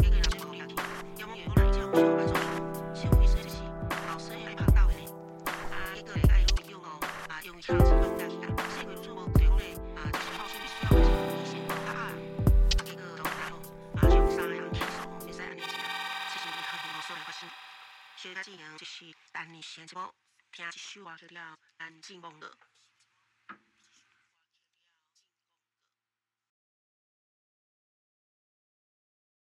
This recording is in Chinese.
一个一是，但你先一步，听一首我就了，安静忘了。